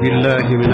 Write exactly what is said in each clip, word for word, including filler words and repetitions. Euzu billahi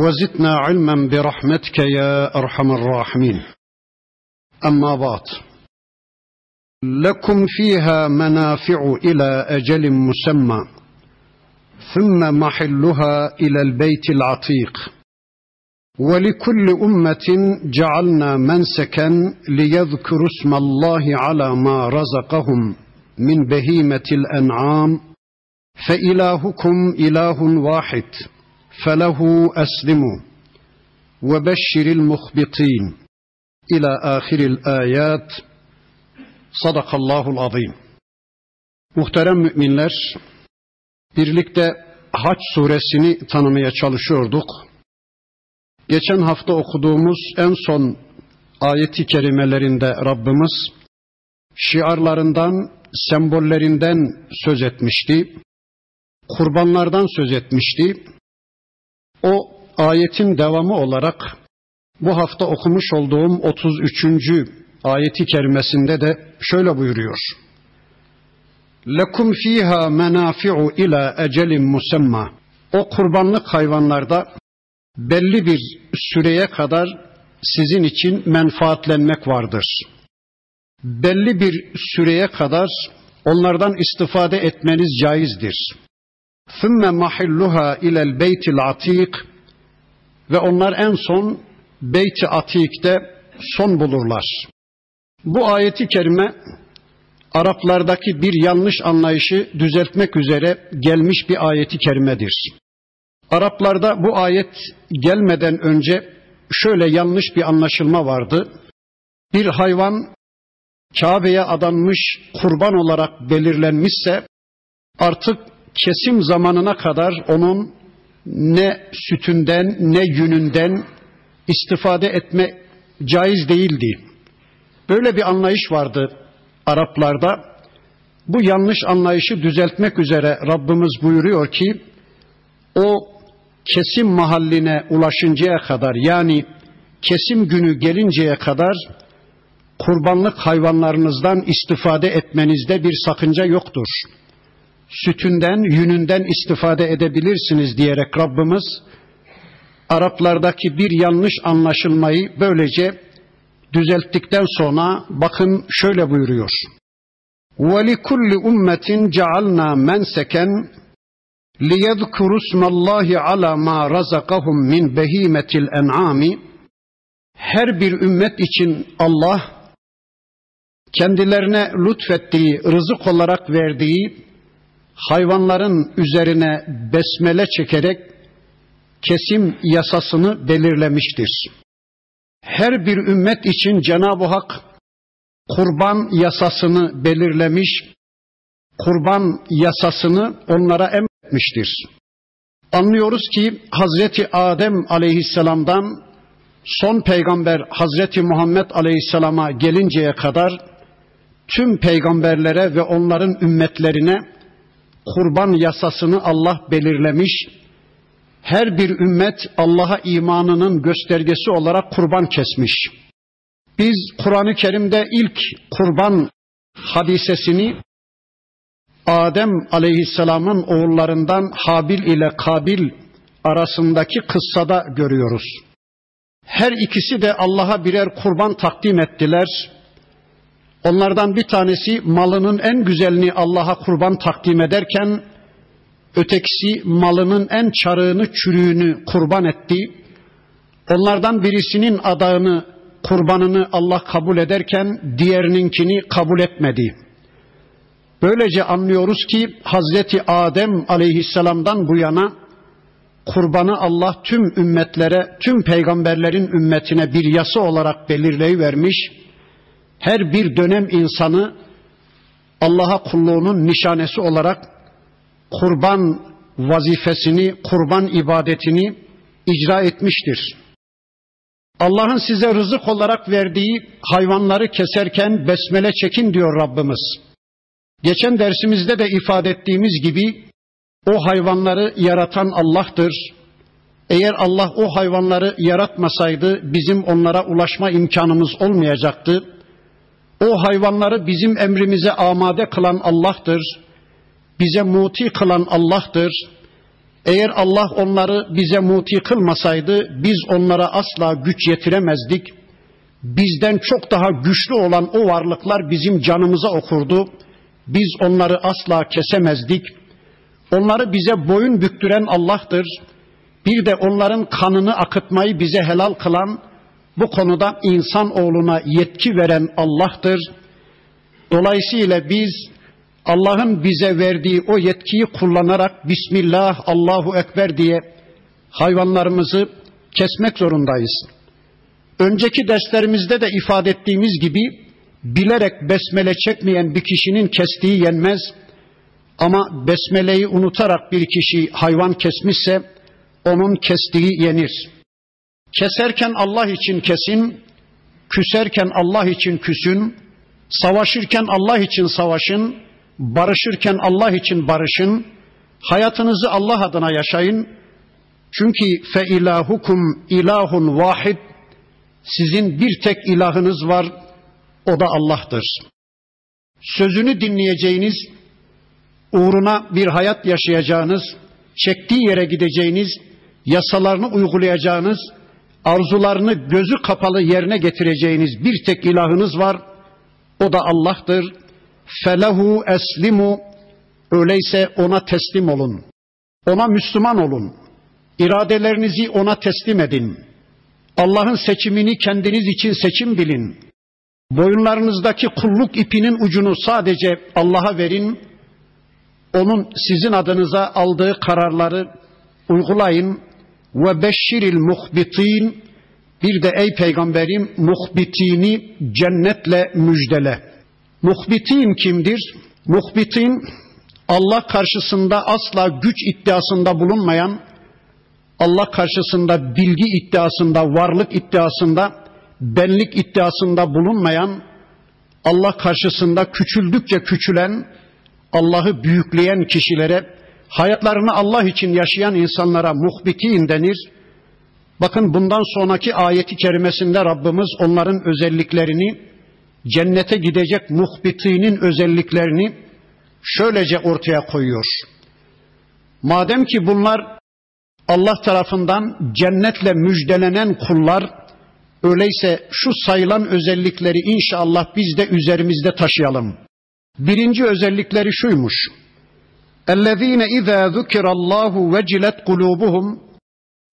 وزدنا علما برحمتك يا أرحم الراحمين. أما بعد، لكم فيها منافع إلى أجل مسمى ثم محلها إلى البيت العتيق، ولكل أمة جعلنا منسكا ليذكروا اسم الله على ما رزقهم من بهيمة الأنعام، فإلهكم إله واحد فله أسلموا وبشر المخبطين إلى آخر الآيات. صدق الله العظيم. Muhterem müminler, birlikte Hac suresini tanımaya çalışıyorduk. Geçen hafta okuduğumuz en son ayeti kerimelerinde Rabbimiz şiarlarından, sembollerinden söz etmişti, kurbanlardan söz etmişti. O ayetin devamı olarak bu hafta okumuş olduğum otuz üçüncü ayeti kerimesinde de şöyle buyuruyor: "Lekum fiha menafi'u ila ecelin musemma." O kurbanlık hayvanlarda belli bir süreye kadar sizin için menfaatlenmek vardır. Belli bir süreye kadar onlardan istifade etmeniz caizdir. ثُمَّ مَحِلُّهَا اِلَى الْبَيْتِ الْعَتِيقِ. Ve onlar en son Beyt-i Atik'te son bulurlar. Bu ayeti kerime Araplardaki bir yanlış anlayışı düzeltmek üzere gelmiş bir ayeti kerimedir. Araplarda bu ayet gelmeden önce şöyle yanlış bir anlaşılma vardı. Bir hayvan Kabe'ye adanmış kurban olarak belirlenmişse artık kesim zamanına kadar onun ne sütünden ne yününden istifade etme caiz değildi. Böyle bir anlayış vardı Araplarda. Bu yanlış anlayışı düzeltmek üzere Rabbimiz buyuruyor ki o kesim mahalline ulaşıncaya kadar, yani kesim günü gelinceye kadar kurbanlık hayvanlarınızdan istifade etmenizde bir sakınca yoktur. Sütünden, yününden istifade edebilirsiniz diyerek Rabbimiz Araplardaki bir yanlış anlaşılmayı böylece düzelttikten sonra bakın şöyle buyuruyor: وَلِكُلِّ اُمَّةٍ جَعَلْنَا مَنْسَكًا لِيَذْكُرُوا اسْمَ اللّٰهِ عَلَى مَا رَزَقَهُمْ مِنْ بَه۪يمَةِ الْاَنْعَامِ. Her bir ümmet için Allah kendilerine lütfettiği, rızık olarak verdiği hayvanların üzerine besmele çekerek kesim yasasını belirlemiştir. Her bir ümmet için Cenab-ı Hak kurban yasasını belirlemiş, kurban yasasını onlara emretmiştir. Anlıyoruz ki Hazreti Adem Aleyhisselam'dan son peygamber Hazreti Muhammed Aleyhisselam'a gelinceye kadar tüm peygamberlere ve onların ümmetlerine kurban yasasını Allah belirlemiş. Her bir ümmet Allah'a imanının göstergesi olarak kurban kesmiş. Biz Kur'an-ı Kerim'de ilk kurban hadisesini Adem Aleyhisselam'ın oğullarından Habil ile Kabil arasındaki kıssada görüyoruz. Her ikisi de Allah'a birer kurban takdim ettiler. Onlardan bir tanesi malının en güzelini Allah'a kurban takdim ederken, ötekisi malının en çarığını, çürüğünü kurban etti. Onlardan birisinin adağını, kurbanını Allah kabul ederken diğerininkini kabul etmedi. Böylece anlıyoruz ki Hazreti Adem Aleyhisselam'dan bu yana kurbanı Allah tüm ümmetlere, tüm peygamberlerin ümmetine bir yasa olarak belirleyivermiş. Her bir dönem insanı Allah'a kulluğunun nişanesi olarak kurban vazifesini, kurban ibadetini icra etmiştir. Allah'ın size rızık olarak verdiği hayvanları keserken besmele çekin diyor Rabbimiz. Geçen dersimizde de ifade ettiğimiz gibi o hayvanları yaratan Allah'tır. Eğer Allah o hayvanları yaratmasaydı bizim onlara ulaşma imkanımız olmayacaktı. O hayvanları bizim emrimize amade kılan Allah'tır. Bize muti kılan Allah'tır. Eğer Allah onları bize muti kılmasaydı biz onlara asla güç yetiremezdik. Bizden çok daha güçlü olan o varlıklar bizim canımıza okurdu. Biz onları asla kesemezdik. Onları bize boyun büktüren Allah'tır. Bir de onların kanını akıtmayı bize helal kılan, bu konuda insanoğluna yetki veren Allah'tır. Dolayısıyla biz Allah'ın bize verdiği o yetkiyi kullanarak Bismillah, Allahu Ekber diye hayvanlarımızı kesmek zorundayız. Önceki derslerimizde de ifade ettiğimiz gibi bilerek besmele çekmeyen bir kişinin kestiği yenmez. Ama besmeleyi unutarak bir kişi hayvan kesmişse onun kestiği yenir. Keserken Allah için kesin, küserken Allah için küsün, savaşırken Allah için savaşın, barışırken Allah için barışın, hayatınızı Allah adına yaşayın. Çünkü fe ilahukum ilahun vahid, sizin bir tek ilahınız var, o da Allah'tır. Sözünü dinleyeceğiniz, uğruna bir hayat yaşayacağınız, çektiği yere gideceğiniz, yasalarını uygulayacağınız, arzularını gözü kapalı yerine getireceğiniz bir tek ilahınız var, o da Allah'tır. Felehu eslimu, öyleyse ona teslim olun. Ona Müslüman olun. İradelerinizi ona teslim edin. Allah'ın seçimini kendiniz için seçim bilin. Boyunlarınızdaki kulluk ipinin ucunu sadece Allah'a verin. Onun sizin adınıza aldığı kararları uygulayın. Ve beşşiril muhbitin, bir de ey peygamberim muhbitini cennetle müjdele. Muhbitin kimdir? Muhbitin, Allah karşısında asla güç iddiasında bulunmayan, Allah karşısında bilgi iddiasında, varlık iddiasında, benlik iddiasında bulunmayan, Allah karşısında küçüldükçe küçülen, Allah'ı büyükleyen kişilere, hayatlarını Allah için yaşayan insanlara muhbitin denir. Bakın bundan sonraki ayeti kerimesinde Rabbimiz onların özelliklerini, cennete gidecek muhbitinin özelliklerini şöylece ortaya koyuyor. Madem ki bunlar Allah tarafından cennetle müjdelenen kullar, öyleyse şu sayılan özellikleri inşallah biz de üzerimizde taşıyalım. Birinci özellikleri şuymuş. اَلَّذ۪ينَ اِذَا ذُكِرَ اللّٰهُ وَجِلَتْ قُلُوبُهُمْ,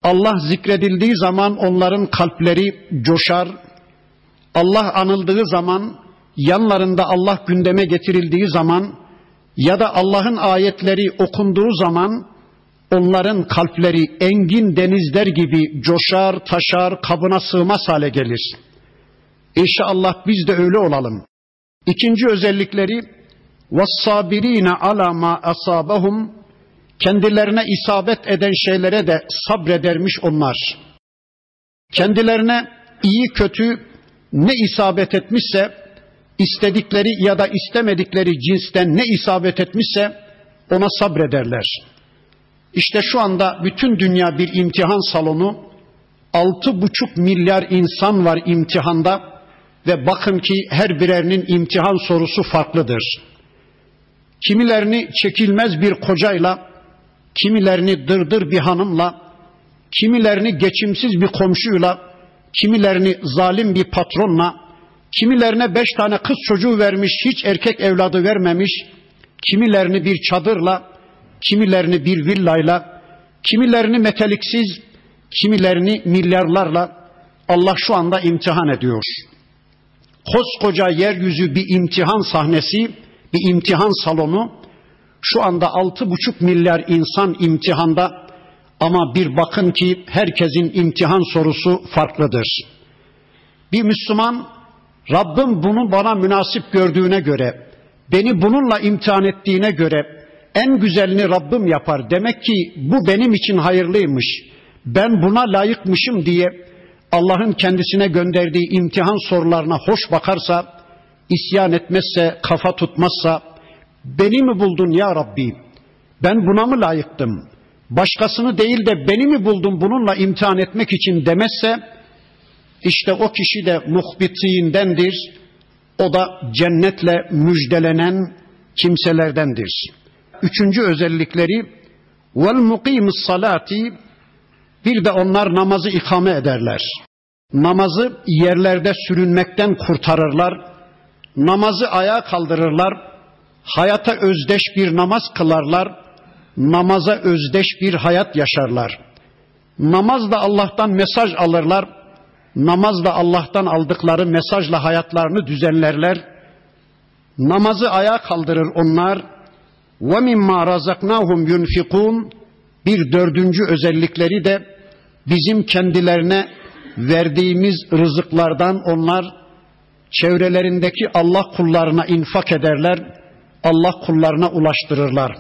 Allah zikredildiği zaman onların kalpleri coşar. Allah anıldığı zaman, yanlarında Allah gündeme getirildiği zaman ya da Allah'ın ayetleri okunduğu zaman onların kalpleri engin denizler gibi coşar, taşar, kabına sığmaz hale gelir. İnşallah biz de öyle olalım. İkinci özellikleri وَالصَّابِر۪ينَ عَلَى مَا أَصَابَهُمْ, kendilerine isabet eden şeylere de sabredermiş onlar. Kendilerine iyi kötü ne isabet etmişse, istedikleri ya da istemedikleri cinsten ne isabet etmişse ona sabrederler. İşte şu anda bütün dünya bir imtihan salonu, altı buçuk milyar insan var imtihanda ve bakın ki her birerinin imtihan sorusu farklıdır. Kimilerini çekilmez bir kocayla, kimilerini dırdır bir hanımla, kimilerini geçimsiz bir komşuyla, kimilerini zalim bir patronla, kimilerine beş tane kız çocuğu vermiş, hiç erkek evladı vermemiş, kimilerini bir çadırla, kimilerini bir villayla, kimilerini meteliksiz, kimilerini milyarlarla Allah şu anda imtihan ediyor. Koskoca yeryüzü bir imtihan sahnesi, bir imtihan salonu, şu anda altı buçuk milyar insan imtihanda. Ama bir bakın ki herkesin imtihan sorusu farklıdır. Bir Müslüman, Rabbim bunu bana münasip gördüğüne göre, beni bununla imtihan ettiğine göre, en güzelini Rabbim yapar. Demek ki bu benim için hayırlıymış. Ben buna layıkmışım diye Allah'ın kendisine gönderdiği imtihan sorularına hoş bakarsa, isyan etmezse, kafa tutmazsa, beni mi buldun ya Rabbi? Ben buna mı layıktım? Başkasını değil de beni mi buldun bununla imtihan etmek için demezse, işte o kişi de muhbitindendir. O da cennetle müjdelenen kimselerdendir. Üçüncü özellikleri وَالْمُقِيمُ salati. Bir de onlar namazı ikame ederler. Namazı yerlerde sürünmekten kurtarırlar. Namazı ayağa kaldırırlar. Hayata özdeş bir namaz kılarlar. Namaza özdeş bir hayat yaşarlar. Namazla Allah'tan mesaj alırlar. Namazla Allah'tan aldıkları mesajla hayatlarını düzenlerler. Namazı ayağa kaldırır onlar. وَمِمَّا رَزَقْنَاهُمْ يُنْفِقُونَ. Bir dördüncü özellikleri de bizim kendilerine verdiğimiz rızıklardan onlar çevrelerindeki Allah kullarına infak ederler, Allah kullarına ulaştırırlar.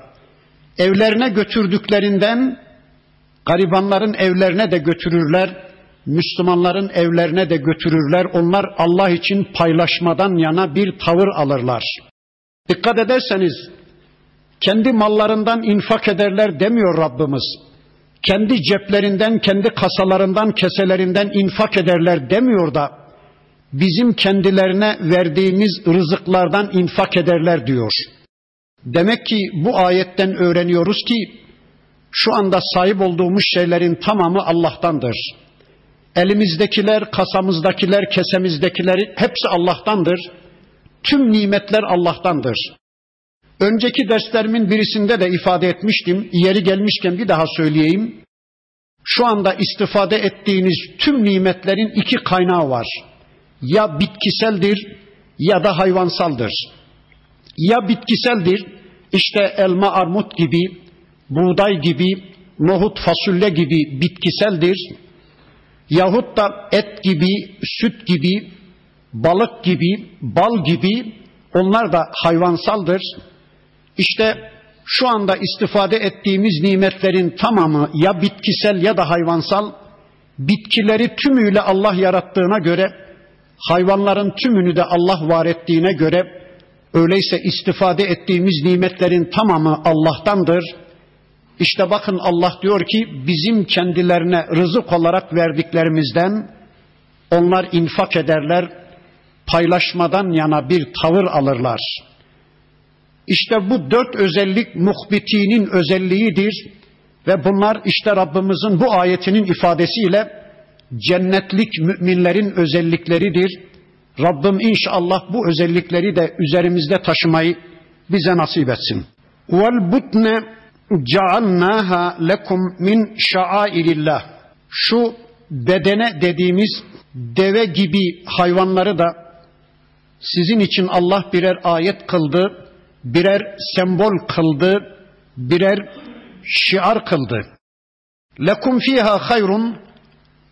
Evlerine götürdüklerinden garibanların evlerine de götürürler, Müslümanların evlerine de götürürler. Onlar Allah için paylaşmadan yana bir tavır alırlar. Dikkat ederseniz kendi mallarından infak ederler demiyor Rabbimiz. Kendi ceplerinden, kendi kasalarından, keselerinden infak ederler demiyor da bizim kendilerine verdiğimiz rızıklardan infak ederler diyor. Demek ki bu ayetten öğreniyoruz ki şu anda sahip olduğumuz şeylerin tamamı Allah'tandır. Elimizdekiler, kasamızdakiler, kesemizdekiler hepsi Allah'tandır. Tüm nimetler Allah'tandır. Önceki derslerimin birisinde de ifade etmiştim. Yeri gelmişken bir daha söyleyeyim. Şu anda istifade ettiğiniz tüm nimetlerin iki kaynağı var. Ya bitkiseldir ya da hayvansaldır. Ya bitkiseldir, işte elma, armut gibi, buğday gibi, nohut, fasulye gibi bitkiseldir. Yahut da et gibi, süt gibi, balık gibi, bal gibi, onlar da hayvansaldır. İşte şu anda istifade ettiğimiz nimetlerin tamamı ya bitkisel ya da hayvansal. Bitkileri tümüyle Allah yarattığına göre, hayvanların tümünü de Allah var ettiğine göre, öyleyse istifade ettiğimiz nimetlerin tamamı Allah'tandır. İşte bakın Allah diyor ki bizim kendilerine rızık olarak verdiklerimizden onlar infak ederler, paylaşmadan yana bir tavır alırlar. İşte bu dört özellik muhbitinin özelliğidir ve bunlar işte Rabbimizin bu ayetinin ifadesiyle cennetlik müminlerin özellikleridir. Rabbim inşallah bu özellikleri de üzerimizde taşımayı bize nasip etsin. وَالْبُطْنَ جَعَلْنَاهَا لَكُمْ مِنْ شَعَائِرِ اللّٰهِ. Şu bedene dediğimiz deve gibi hayvanları da sizin için Allah birer ayet kıldı, birer sembol kıldı, birer şiar kıldı. Lekum fiha hayrun.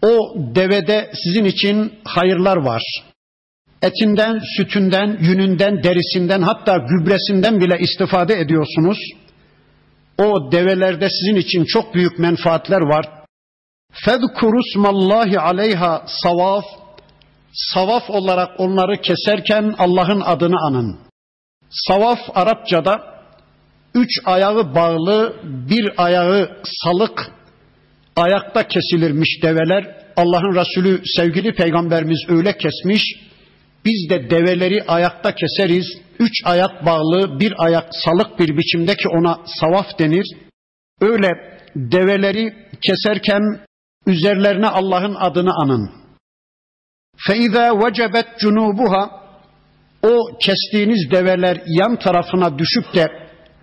O devede sizin için hayırlar var. Etinden, sütünden, yününden, derisinden, hatta gübresinden bile istifade ediyorsunuz. O develerde sizin için çok büyük menfaatler var. Fezkurusmallahi aleyha savaf. Savaf olarak onları keserken Allah'ın adını anın. Savaf Arapçada üç ayağı bağlı, bir ayağı salık ayakta kesilirmiş develer. Allah'ın Resulü sevgili peygamberimiz öyle kesmiş. Biz de develeri ayakta keseriz. Üç ayak bağlı, bir ayak salık bir biçimde ki ona savaf denir. Öyle develeri keserken üzerlerine Allah'ın adını anın. فَاِذَا وَجَبَتْ جُنُوبُهَا. O kestiğiniz develer yan tarafına düşüp de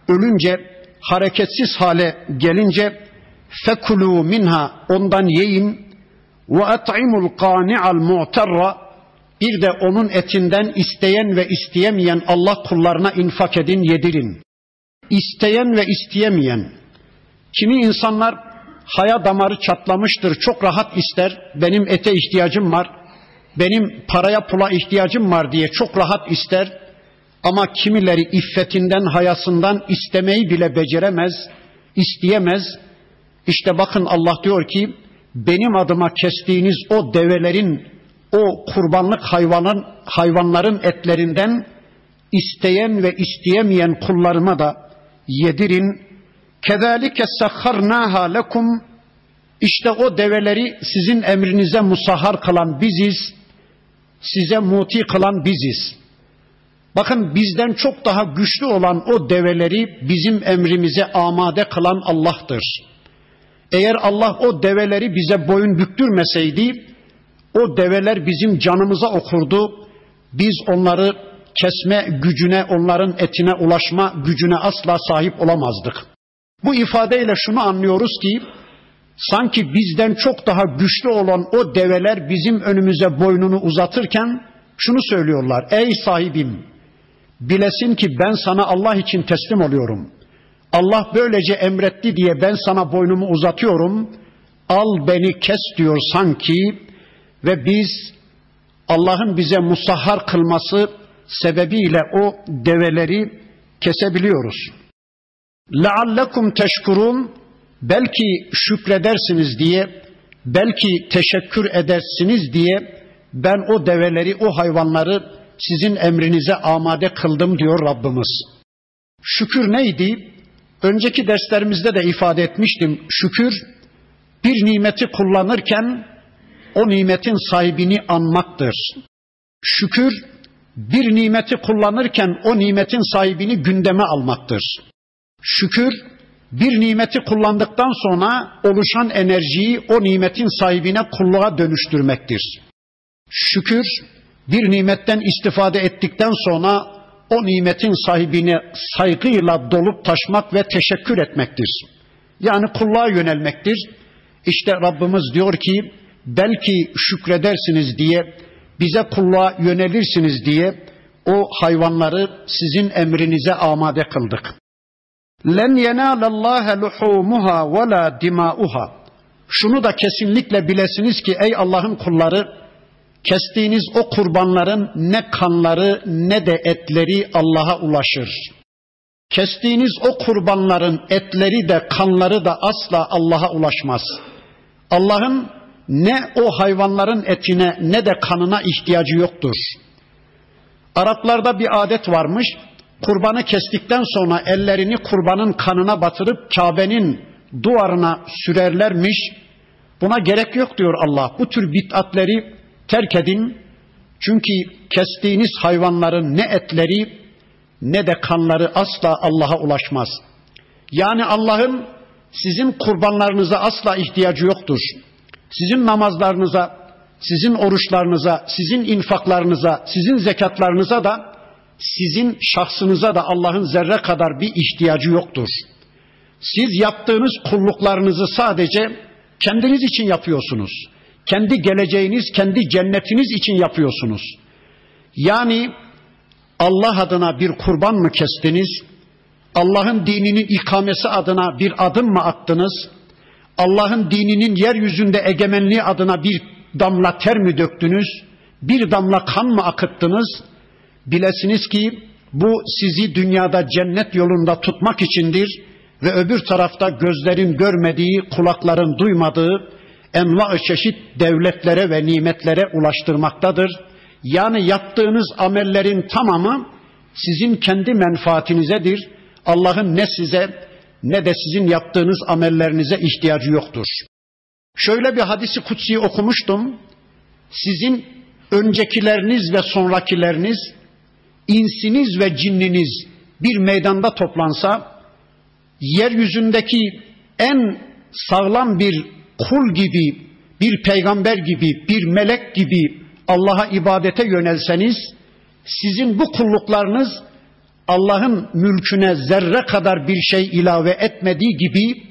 ölünce, hareketsiz hale gelince فَكُلُوا minha, ondan yiyin. وَاَطْعِمُ الْقَانِعَ الْمُعْتَرَّ. Bir de onun etinden isteyen ve isteyemeyen Allah kullarına infak edin, yedirin. İsteyen ve isteyemeyen. Kimi insanlar haya damarı çatlamıştır, çok rahat ister, benim ete ihtiyacım var, benim paraya pula ihtiyacım var diye çok rahat ister. Ama kimileri iffetinden, hayasından istemeyi bile beceremez, isteyemez. İşte bakın Allah diyor ki, benim adıma kestiğiniz o develerin, o kurbanlık hayvanın, hayvanların etlerinden isteyen ve isteyemeyen kullarıma da yedirin. Kedalike sakharnaha lekum. İşte o develeri sizin emrinize musahhar kılan biziz, size muti kılan biziz. Bakın bizden çok daha güçlü olan o develeri bizim emrimize amade kılan Allah'tır. Eğer Allah o develeri bize boyun büktürmeseydi, o develer bizim canımıza okurdu. Biz onları kesme gücüne, onların etine ulaşma gücüne asla sahip olamazdık. Bu ifadeyle şunu anlıyoruz ki, sanki bizden çok daha güçlü olan o develer bizim önümüze boynunu uzatırken şunu söylüyorlar: ey sahibim, bilesin ki ben sana Allah için teslim oluyorum. Allah böylece emretti diye ben sana boynumu uzatıyorum. Al beni kes diyor sanki. Ve biz Allah'ın bize musahhar kılması sebebiyle o develeri kesebiliyoruz. لَعَلَّكُمْ تَشْكُرُونَ. Belki şükredersiniz diye, belki teşekkür edersiniz diye ben o develeri, o hayvanları sizin emrinize amade kıldım diyor Rabbimiz. Şükür neydi? Önceki derslerimizde de ifade etmiştim. Şükür, bir nimeti kullanırken o nimetin sahibini anmaktır. Şükür, bir nimeti kullanırken o nimetin sahibini gündeme almaktır. Şükür, bir nimeti kullandıktan sonra oluşan enerjiyi o nimetin sahibine, kulluğa dönüştürmektir. Şükür, bir nimetten istifade ettikten sonra o nimetin sahibine saygıyla dolup taşmak ve teşekkür etmektir. Yani kulluğa yönelmektir. İşte Rabbimiz diyor ki, belki şükredersiniz diye, bize kulluğa yönelirsiniz diye o hayvanları sizin emrinize amade kıldık. لَنْ يَنَالَ اللّٰهَ لُحُومُهَا وَلَا دِمَاؤُهَا. Şunu da kesinlikle bilesiniz ki ey Allah'ın kulları, kestiğiniz o kurbanların ne kanları ne de etleri Allah'a ulaşır. Kestiğiniz o kurbanların etleri de kanları da asla Allah'a ulaşmaz. Allah'ın ne o hayvanların etine ne de kanına ihtiyacı yoktur. Araplarda bir adet varmış. Kurbanı kestikten sonra ellerini kurbanın kanına batırıp Kabe'nin duvarına sürerlermiş. Buna gerek yok diyor Allah. Bu tür bid'atleri terk edin. Çünkü kestiğiniz hayvanların ne etleri ne de kanları asla Allah'a ulaşmaz. Yani Allah'ın sizin kurbanlarınıza asla ihtiyacı yoktur. Sizin namazlarınıza, sizin oruçlarınıza, sizin infaklarınıza, sizin zekatlarınıza da, sizin şahsınıza da Allah'ın zerre kadar bir ihtiyacı yoktur. Siz yaptığınız kulluklarınızı sadece kendiniz için yapıyorsunuz. Kendi geleceğiniz, kendi cennetiniz için yapıyorsunuz. Yani Allah adına bir kurban mı kestiniz? Allah'ın dininin ikamesi adına bir adım mı attınız? Allah'ın dininin yeryüzünde egemenliği adına bir damla ter mi döktünüz? Bir damla kan mı akıttınız? Bilesiniz ki bu sizi dünyada cennet yolunda tutmak içindir ve öbür tarafta gözlerin görmediği, kulakların duymadığı enva-ı çeşit devletlere ve nimetlere ulaştırmaktadır. Yani yaptığınız amellerin tamamı sizin kendi menfaatinizedir. Allah'ın ne size ne de sizin yaptığınız amellerinize ihtiyacı yoktur. Şöyle bir hadisi kutsi okumuştum. Sizin öncekileriniz ve sonrakileriniz, insiniz ve cinniniz bir meydanda toplansa, yeryüzündeki en sağlam bir kul gibi, bir peygamber gibi, bir melek gibi Allah'a ibadete yönelseniz, sizin bu kulluklarınız Allah'ın mülküne zerre kadar bir şey ilave etmediği gibi,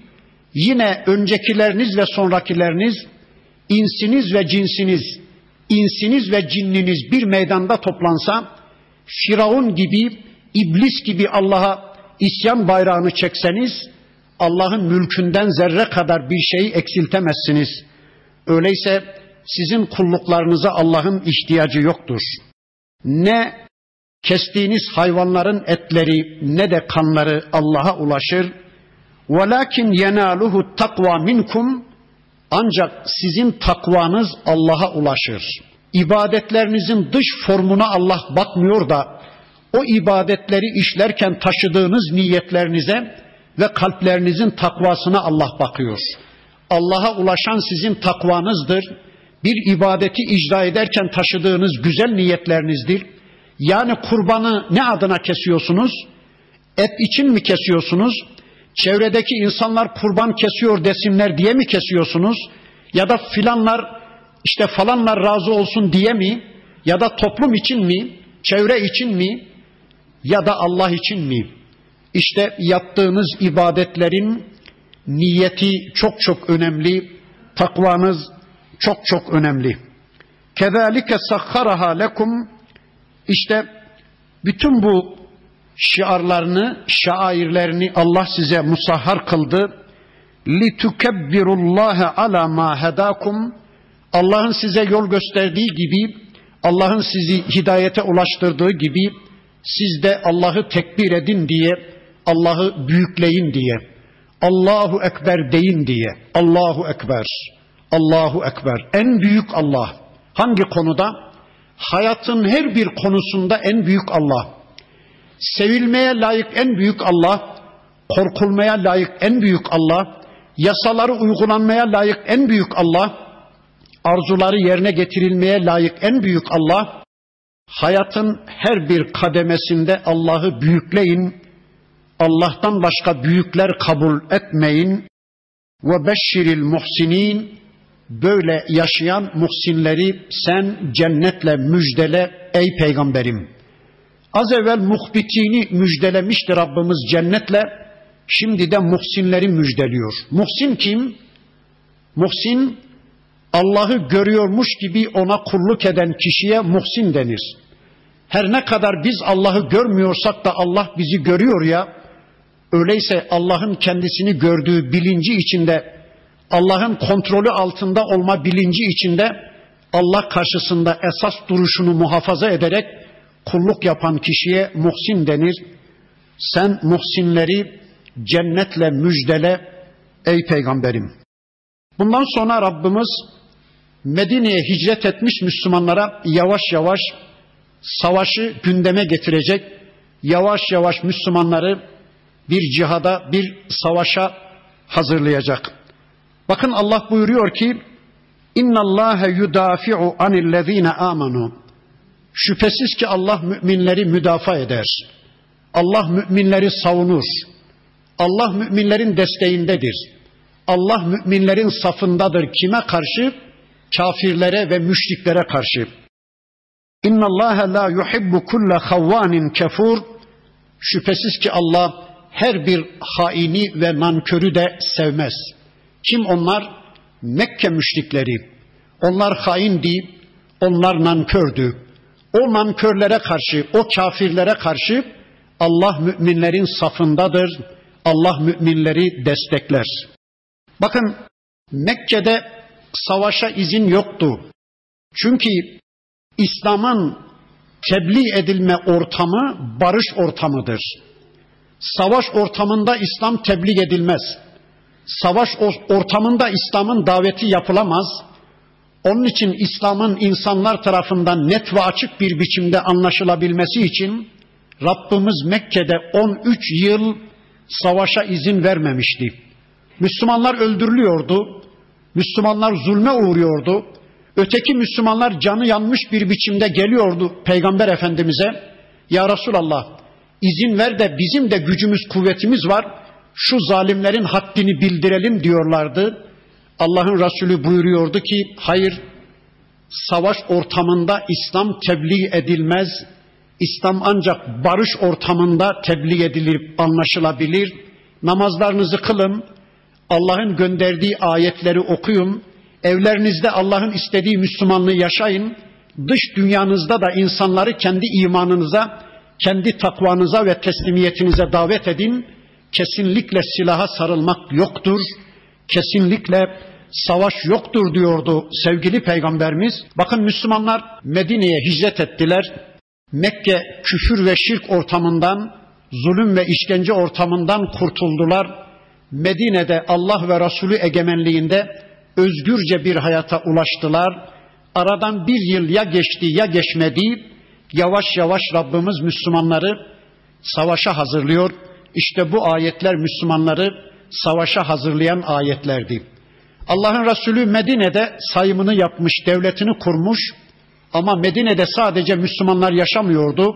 yine öncekileriniz ve sonrakileriniz, insiniz ve cinsiniz, insiniz ve cinniniz bir meydanda toplansa, Firavun gibi, iblis gibi Allah'a isyan bayrağını çekseniz, Allah'ın mülkünden zerre kadar bir şeyi eksiltemezsiniz. Öyleyse sizin kulluklarınıza Allah'ın ihtiyacı yoktur. Ne Kestiğiniz hayvanların etleri ne de kanları Allah'a ulaşır. وَلَاكِنْ يَنَالُهُ التَّقْوَى مِنْكُمْ Ancak sizin takvanız Allah'a ulaşır. İbadetlerinizin dış formuna Allah bakmıyor da o ibadetleri işlerken taşıdığınız niyetlerinize ve kalplerinizin takvasına Allah bakıyor. Allah'a ulaşan sizin takvanızdır. Bir ibadeti icra ederken taşıdığınız güzel niyetlerinizdir. Yani kurbanı ne adına kesiyorsunuz? Et için mi kesiyorsunuz? Çevredeki insanlar kurban kesiyor desinler diye mi kesiyorsunuz? Ya da filanlar işte falanlar razı olsun diye mi? Ya da toplum için mi? Çevre için mi? Ya da Allah için mi? İşte yaptığınız ibadetlerin niyeti çok çok önemli. Takvanız çok çok önemli. كَذَٰلِكَ سَخَّرَهَا لَكُمْ İşte bütün bu şiarlarını, şairlerini Allah size musahhar kıldı. لِتُكَبِّرُ اللّٰهَ عَلَى مَا هَدَاكُمْ Allah'ın size yol gösterdiği gibi, Allah'ın sizi hidayete ulaştırdığı gibi siz de Allah'ı tekbir edin diye, Allah'ı büyükleyin diye, Allahu Ekber deyin diye, Allahu Ekber, Allahu Ekber, en büyük Allah. Hangi konuda? Hayatın her bir konusunda en büyük Allah. Sevilmeye layık en büyük Allah, korkulmaya layık en büyük Allah, yasaları uygulanmaya layık en büyük Allah, arzuları yerine getirilmeye layık en büyük Allah. Hayatın her bir kademesinde Allah'ı büyükleyin, Allah'tan başka büyükler kabul etmeyin. وَبَشِّرِ الْمُحْسِن۪ينَ Böyle yaşayan muhsinleri sen cennetle müjdele ey peygamberim. Az evvel muhbitini müjdelemişti Rabbimiz cennetle, şimdi de muhsinleri müjdeliyor. Muhsin kim? Muhsin, Allah'ı görüyormuş gibi ona kulluk eden kişiye muhsin denir. Her ne kadar biz Allah'ı görmüyorsak da Allah bizi görüyor ya, öyleyse Allah'ın kendisini gördüğü bilinci içinde, Allah'ın kontrolü altında olma bilinci içinde, Allah karşısında esas duruşunu muhafaza ederek kulluk yapan kişiye muhsin denir. Sen muhsinleri cennetle müjdele ey peygamberim. Bundan sonra Rabbimiz Medine'ye hicret etmiş Müslümanlara yavaş yavaş savaşı gündeme getirecek, yavaş yavaş Müslümanları bir cihada, bir savaşa hazırlayacak. Bakın Allah buyuruyor ki, اِنَّ اللّٰهَ يُدَافِعُ عَنِ الَّذ۪ينَ آمَنُوا Şüphesiz ki Allah müminleri müdafaa eder. Allah müminleri savunur. Allah müminlerin desteğindedir. Allah müminlerin safındadır. Kime karşı? Kafirlere ve müşriklere karşı. اِنَّ اللّٰهَ لَا يُحِبُّ كُلَّ خَوَّانٍ كَفُورٍ Şüphesiz ki Allah her bir haini ve nankörü de sevmez. Kim onlar? Mekke müşrikleri. Onlar haindi, onlar nankördü. O nankörlere karşı, o kafirlere karşı Allah müminlerin safındadır. Allah müminleri destekler. Bakın Mekke'de savaşa izin yoktu. Çünkü İslam'ın tebliğ edilme ortamı barış ortamıdır. Savaş ortamında İslam tebliğ edilmez. Savaş ortamında İslam'ın daveti yapılamaz. Onun için İslam'ın insanlar tarafından net ve açık bir biçimde anlaşılabilmesi için Rabbimiz Mekke'de on üç yıl savaşa izin vermemişti. Müslümanlar öldürülüyordu, Müslümanlar zulme uğruyordu, öteki Müslümanlar canı yanmış bir biçimde geliyordu Peygamber Efendimiz'e. Ya Resulallah, izin ver de bizim de gücümüz kuvvetimiz var, şu zalimlerin haddini bildirelim diyorlardı. Allah'ın Resulü buyuruyordu ki, hayır, savaş ortamında İslam tebliğ edilmez, İslam ancak barış ortamında tebliğ edilip anlaşılabilir. Namazlarınızı kılın, Allah'ın gönderdiği ayetleri okuyun, evlerinizde Allah'ın istediği Müslümanlığı yaşayın, dış dünyanızda da insanları kendi imanınıza, kendi takvanıza ve teslimiyetinize davet edin. Kesinlikle silaha sarılmak yoktur, kesinlikle savaş yoktur diyordu sevgili Peygamberimiz. Bakın Müslümanlar Medine'ye hicret ettiler. Mekke küfür ve şirk ortamından, zulüm ve işkence ortamından kurtuldular. Medine'de Allah ve Resulü egemenliğinde özgürce bir hayata ulaştılar. Aradan bir yıl ya geçti ya geçmedi. Yavaş yavaş Rabbimiz Müslümanları savaşa hazırlıyor. İşte bu ayetler Müslümanları savaşa hazırlayan ayetlerdi. Allah'ın Resulü Medine'de sayımını yapmış, devletini kurmuş ama Medine'de sadece Müslümanlar yaşamıyordu.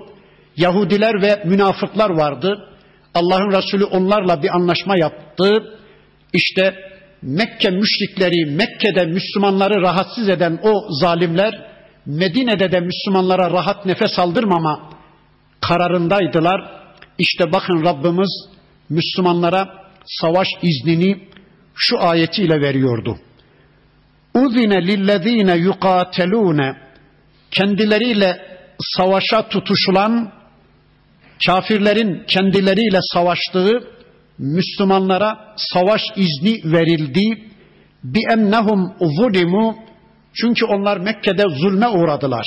Yahudiler ve münafıklar vardı. Allah'ın Resulü onlarla bir anlaşma yaptı. İşte Mekke müşrikleri, Mekke'de Müslümanları rahatsız eden o zalimler, Medine'de de Müslümanlara rahat nefes aldırmama kararındaydılar. İşte bakın Rabbimiz Müslümanlara savaş iznini şu ayetiyle veriyordu. اُذِنَ لِلَّذ۪ينَ يُقَاتَلُونَ Kendileriyle savaşa tutuşulan, kafirlerin kendileriyle savaştığı Müslümanlara savaş izni verildi. بِاَنَّهُمْ ظُلِمُوا Çünkü onlar Mekke'de zulme uğradılar.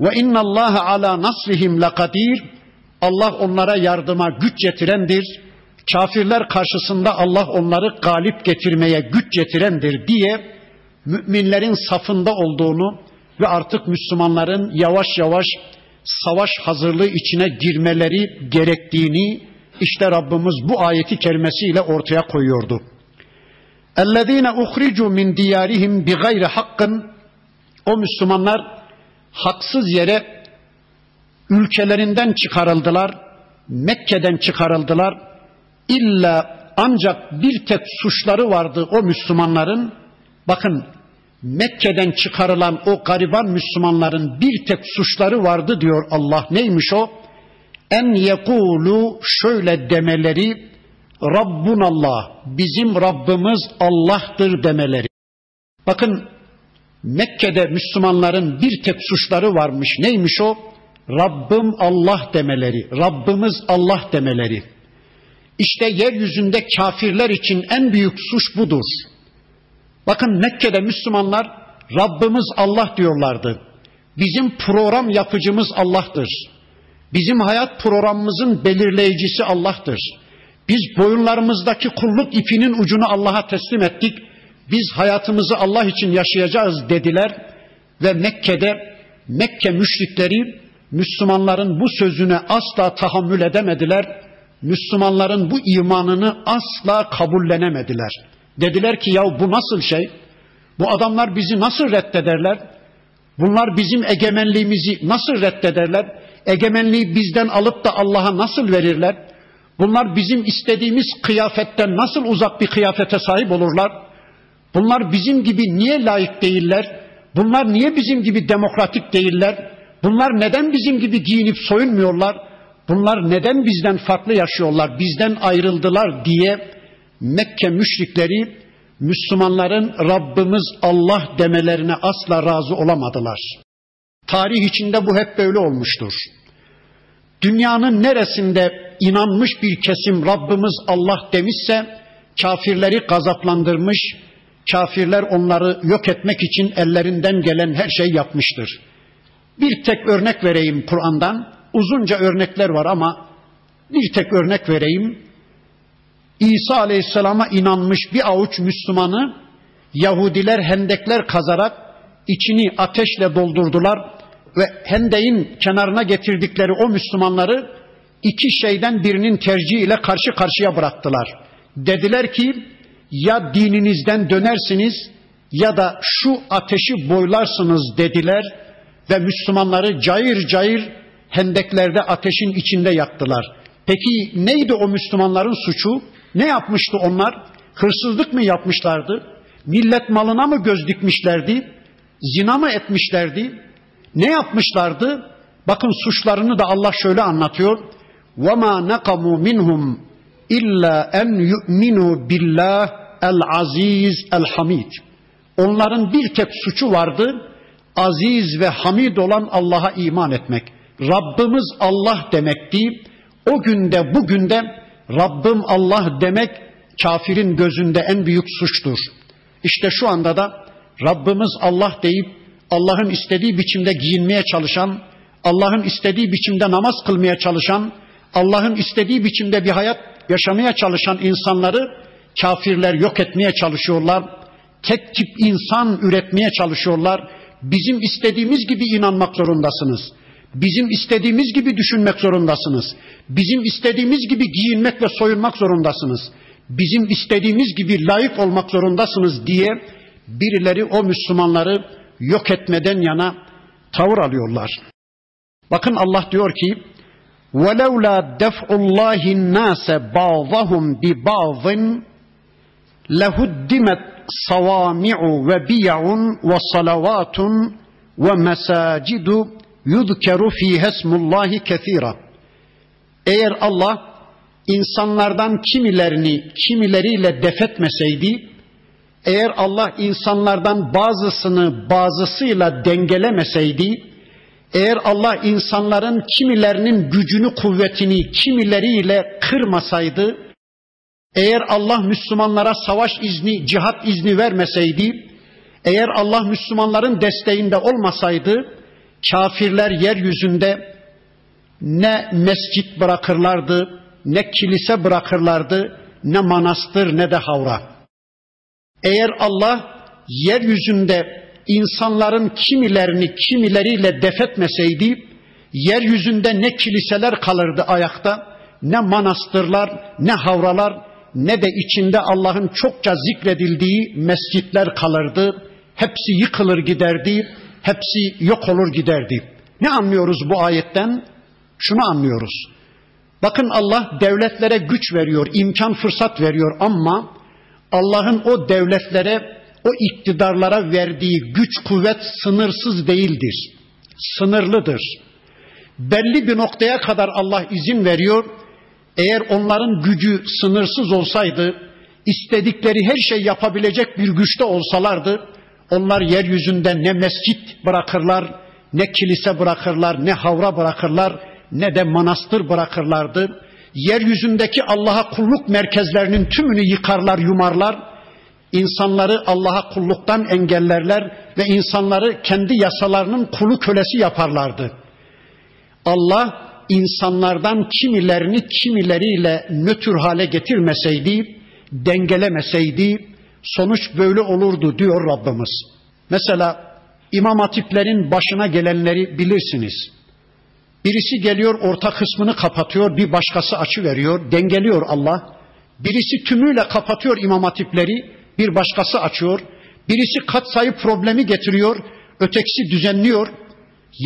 وَاِنَّ اللّٰهَ عَلَى نَصْرِهِمْ لَقَد۪يرٌ Allah onlara yardıma güç getirendir. Kafirler karşısında Allah onları galip getirmeye güç getirendir diye müminlerin safında olduğunu ve artık Müslümanların yavaş yavaş savaş hazırlığı içine girmeleri gerektiğini işte Rabbimiz bu ayeti kerimesiyle ortaya koyuyordu. اَلَّذ۪ينَ اُخْرِجُوا مِنْ دِيَارِهِمْ بِغَيْرِ حَقٍّ O Müslümanlar haksız yere ülkelerinden çıkarıldılar, Mekke'den çıkarıldılar. İlla ancak bir tek suçları vardı o Müslümanların. Bakın Mekke'den çıkarılan o gariban Müslümanların bir tek suçları vardı diyor Allah. Neymiş o? En yekulu şöyle demeleri, Rabbunallah, bizim Rabbimiz Allah'tır demeleri. Bakın Mekke'de Müslümanların bir tek suçları varmış. Neymiş o? Rabbim Allah demeleri, Rabbimiz Allah demeleri. İşte yeryüzünde kafirler için en büyük suç budur. Bakın Mekke'de Müslümanlar Rabbimiz Allah diyorlardı. Bizim program yapıcımız Allah'tır. Bizim hayat programımızın belirleyicisi Allah'tır. Biz boyunlarımızdaki kulluk ipinin ucunu Allah'a teslim ettik. Biz hayatımızı Allah için yaşayacağız dediler. Ve Mekke'de Mekke müşrikleri Müslümanların bu sözüne asla tahammül edemediler. Müslümanların bu imanını asla kabullenemediler. Dediler ki yahu bu nasıl şey? Bu adamlar bizi nasıl reddederler? Bunlar bizim egemenliğimizi nasıl reddederler? Egemenliği bizden alıp da Allah'a nasıl verirler? Bunlar bizim istediğimiz kıyafetten nasıl uzak bir kıyafete sahip olurlar? Bunlar bizim gibi niye layık değiller? Bunlar niye bizim gibi demokratik değiller? Bunlar neden bizim gibi giyinip soyunmuyorlar? Bunlar neden bizden farklı yaşıyorlar, bizden ayrıldılar diye Mekke müşrikleri Müslümanların Rabbimiz Allah demelerine asla razı olamadılar. Tarih içinde bu hep böyle olmuştur. Dünyanın neresinde inanmış bir kesim Rabbimiz Allah demişse kafirleri gazaplandırmış, kafirler onları yok etmek için ellerinden gelen her şeyi yapmıştır. Bir tek örnek vereyim Kur'an'dan. Uzunca örnekler var ama bir tek örnek vereyim. İsa Aleyhisselam'a inanmış bir avuç Müslümanı Yahudiler hendekler kazarak içini ateşle doldurdular ve hendeğin kenarına getirdikleri o Müslümanları iki şeyden birinin tercihiyle karşı karşıya bıraktılar. Dediler ki ya dininizden dönersiniz ya da şu ateşi boylarsınız dediler ve Müslümanları cayır cayır hendeklerde ateşin içinde yaktılar. Peki neydi o Müslümanların suçu? Ne yapmıştı onlar? Hırsızlık mı yapmışlardı? Millet malına mı göz dikmişlerdi? Zina mı etmişlerdi? Ne yapmışlardı? Bakın suçlarını da Allah şöyle anlatıyor. وَمَا نَقَمُوا مِنْهُمْ اِلَّا اَنْ يُؤْمِنُوا بِاللّٰهِ الْعَز۪يزِ الْحَم۪يدِ Onların bir tek suçu vardı. Aziz ve hamid olan Allah'a iman etmek. Rabbimiz Allah demek deyip o günde bugün de Rabbim Allah demek kafirin gözünde en büyük suçtur. İşte şu anda da Rabbimiz Allah deyip Allah'ın istediği biçimde giyinmeye çalışan, Allah'ın istediği biçimde namaz kılmaya çalışan, Allah'ın istediği biçimde bir hayat yaşamaya çalışan insanları kafirler yok etmeye çalışıyorlar. Tek tip insan üretmeye çalışıyorlar. Bizim istediğimiz gibi inanmak zorundasınız. Bizim istediğimiz gibi düşünmek zorundasınız. Bizim istediğimiz gibi giyinmek ve soyunmak zorundasınız. Bizim istediğimiz gibi layık olmak zorundasınız diye birileri o Müslümanları yok etmeden yana tavır alıyorlar. Bakın Allah diyor ki: وَلَوْلَا دَفْعُ اللّٰهِ النَّاسَ بَعْضَهُمْ بِبَعْضٍ لَهُدِّمَتْ صَوَامِعُ وَبِيَعٌ وَصَلَوَاتٌ وَمَسَاجِدُ يُذْكَرُ ف۪يهَا اسْمُ اللّٰهِ كَثِيرًا. Eğer Allah insanlardan kimilerini kimileriyle defetmeseydi, eğer Allah insanlardan bazısını bazısıyla dengelemeseydi, eğer Allah insanların kimilerinin gücünü, kuvvetini kimileriyle kırmasaydı, eğer Allah Müslümanlara savaş izni, cihat izni vermeseydi, eğer Allah Müslümanların desteğinde olmasaydı, kafirler yeryüzünde ne mescit bırakırlardı, ne kilise bırakırlardı, ne manastır ne de havra. Eğer Allah yeryüzünde İnsanların kimilerini kimileriyle defetmeseydi, yeryüzünde ne kiliseler kalırdı ayakta, ne manastırlar, ne havralar, ne de içinde Allah'ın çokça zikredildiği mescitler kalırdı. Hepsi yıkılır giderdi, hepsi yok olur giderdi. Ne anlıyoruz bu ayetten? Şunu anlıyoruz. Bakın Allah devletlere güç veriyor, imkan fırsat veriyor ama Allah'ın o devletlere, o iktidarlara verdiği güç, kuvvet sınırsız değildir. Sınırlıdır. Belli bir noktaya kadar Allah izin veriyor. Eğer onların gücü sınırsız olsaydı, istedikleri her şey yapabilecek bir güçte olsalardı, onlar yeryüzünde ne mescit bırakırlar, ne kilise bırakırlar, ne havra bırakırlar, ne de manastır bırakırlardı. Yeryüzündeki Allah'a kulluk merkezlerinin tümünü yıkarlar, yumarlar. İnsanları Allah'a kulluktan engellerler ve insanları kendi yasalarının kulu kölesi yaparlardı. Allah insanlardan kimilerini kimileriyle nötr hale getirmeseydi, dengelemeseydi sonuç böyle olurdu diyor Rabbimiz. Mesela imam hatiplerin başına gelenleri bilirsiniz. Birisi geliyor, orta kısmını kapatıyor, bir başkası açıveriyor, dengeliyor Allah. Birisi tümüyle kapatıyor imam hatipleri, bir başkası açıyor, birisi katsayı problemi getiriyor, ötekisi düzenliyor.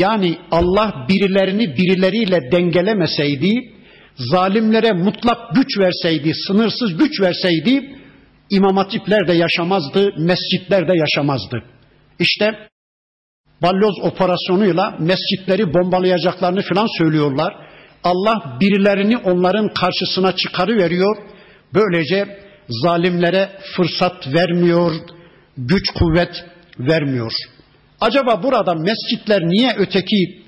Yani Allah birilerini birileriyle dengelemeseydi, zalimlere mutlak güç verseydi, sınırsız güç verseydi, imam hatipler de yaşamazdı, mescitler de yaşamazdı. İşte balyoz operasyonuyla mescitleri bombalayacaklarını falan söylüyorlar. Allah birilerini onların karşısına çıkarıveriyor, böylece zalimlere fırsat vermiyor, güç kuvvet vermiyor. Acaba burada mescitler niye öteki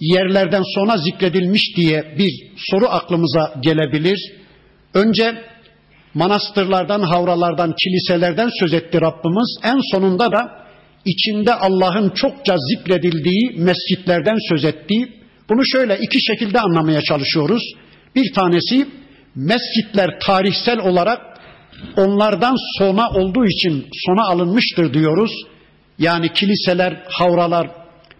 yerlerden sonra zikredilmiş diye bir soru aklımıza gelebilir. Önce manastırlardan, havralardan, kiliselerden söz etti Rabbimiz. En sonunda da içinde Allah'ın çokça zikredildiği mescitlerden söz etti. Bunu şöyle iki şekilde anlamaya çalışıyoruz. Bir tanesi, mescitler tarihsel olarak onlardan sonra olduğu için sona alınmıştır diyoruz. Yani kiliseler, havralar,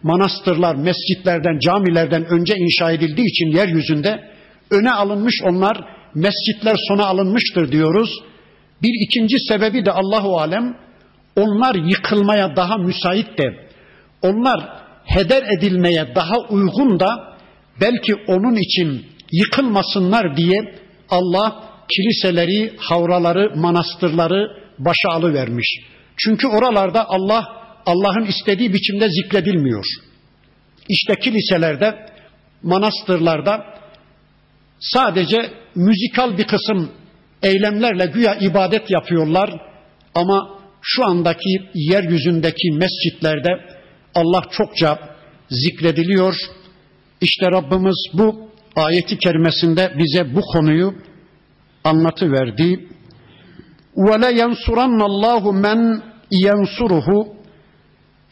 manastırlar, mescitlerden, camilerden önce inşa edildiği için yeryüzünde öne alınmış onlar, mescitler sona alınmıştır diyoruz. Bir ikinci sebebi de Allahu alem, onlar yıkılmaya daha müsait de, onlar heder edilmeye daha uygun da, belki onun için yıkılmasınlar diye Allah kiliseleri, havraları, manastırları başa alıvermiş. Çünkü oralarda Allah, Allah'ın istediği biçimde zikredilmiyor. İşte kiliselerde, manastırlarda sadece müzikal bir kısım eylemlerle güya ibadet yapıyorlar. Ama şu andaki yeryüzündeki mescitlerde Allah çokça zikrediliyor. İşte Rabbimiz bu ayeti kerimesinde bize bu konuyu anlatıverdi. وَلَا يَنْصُرَنَّ اللّٰهُ مَنْ يَنْصُرُهُ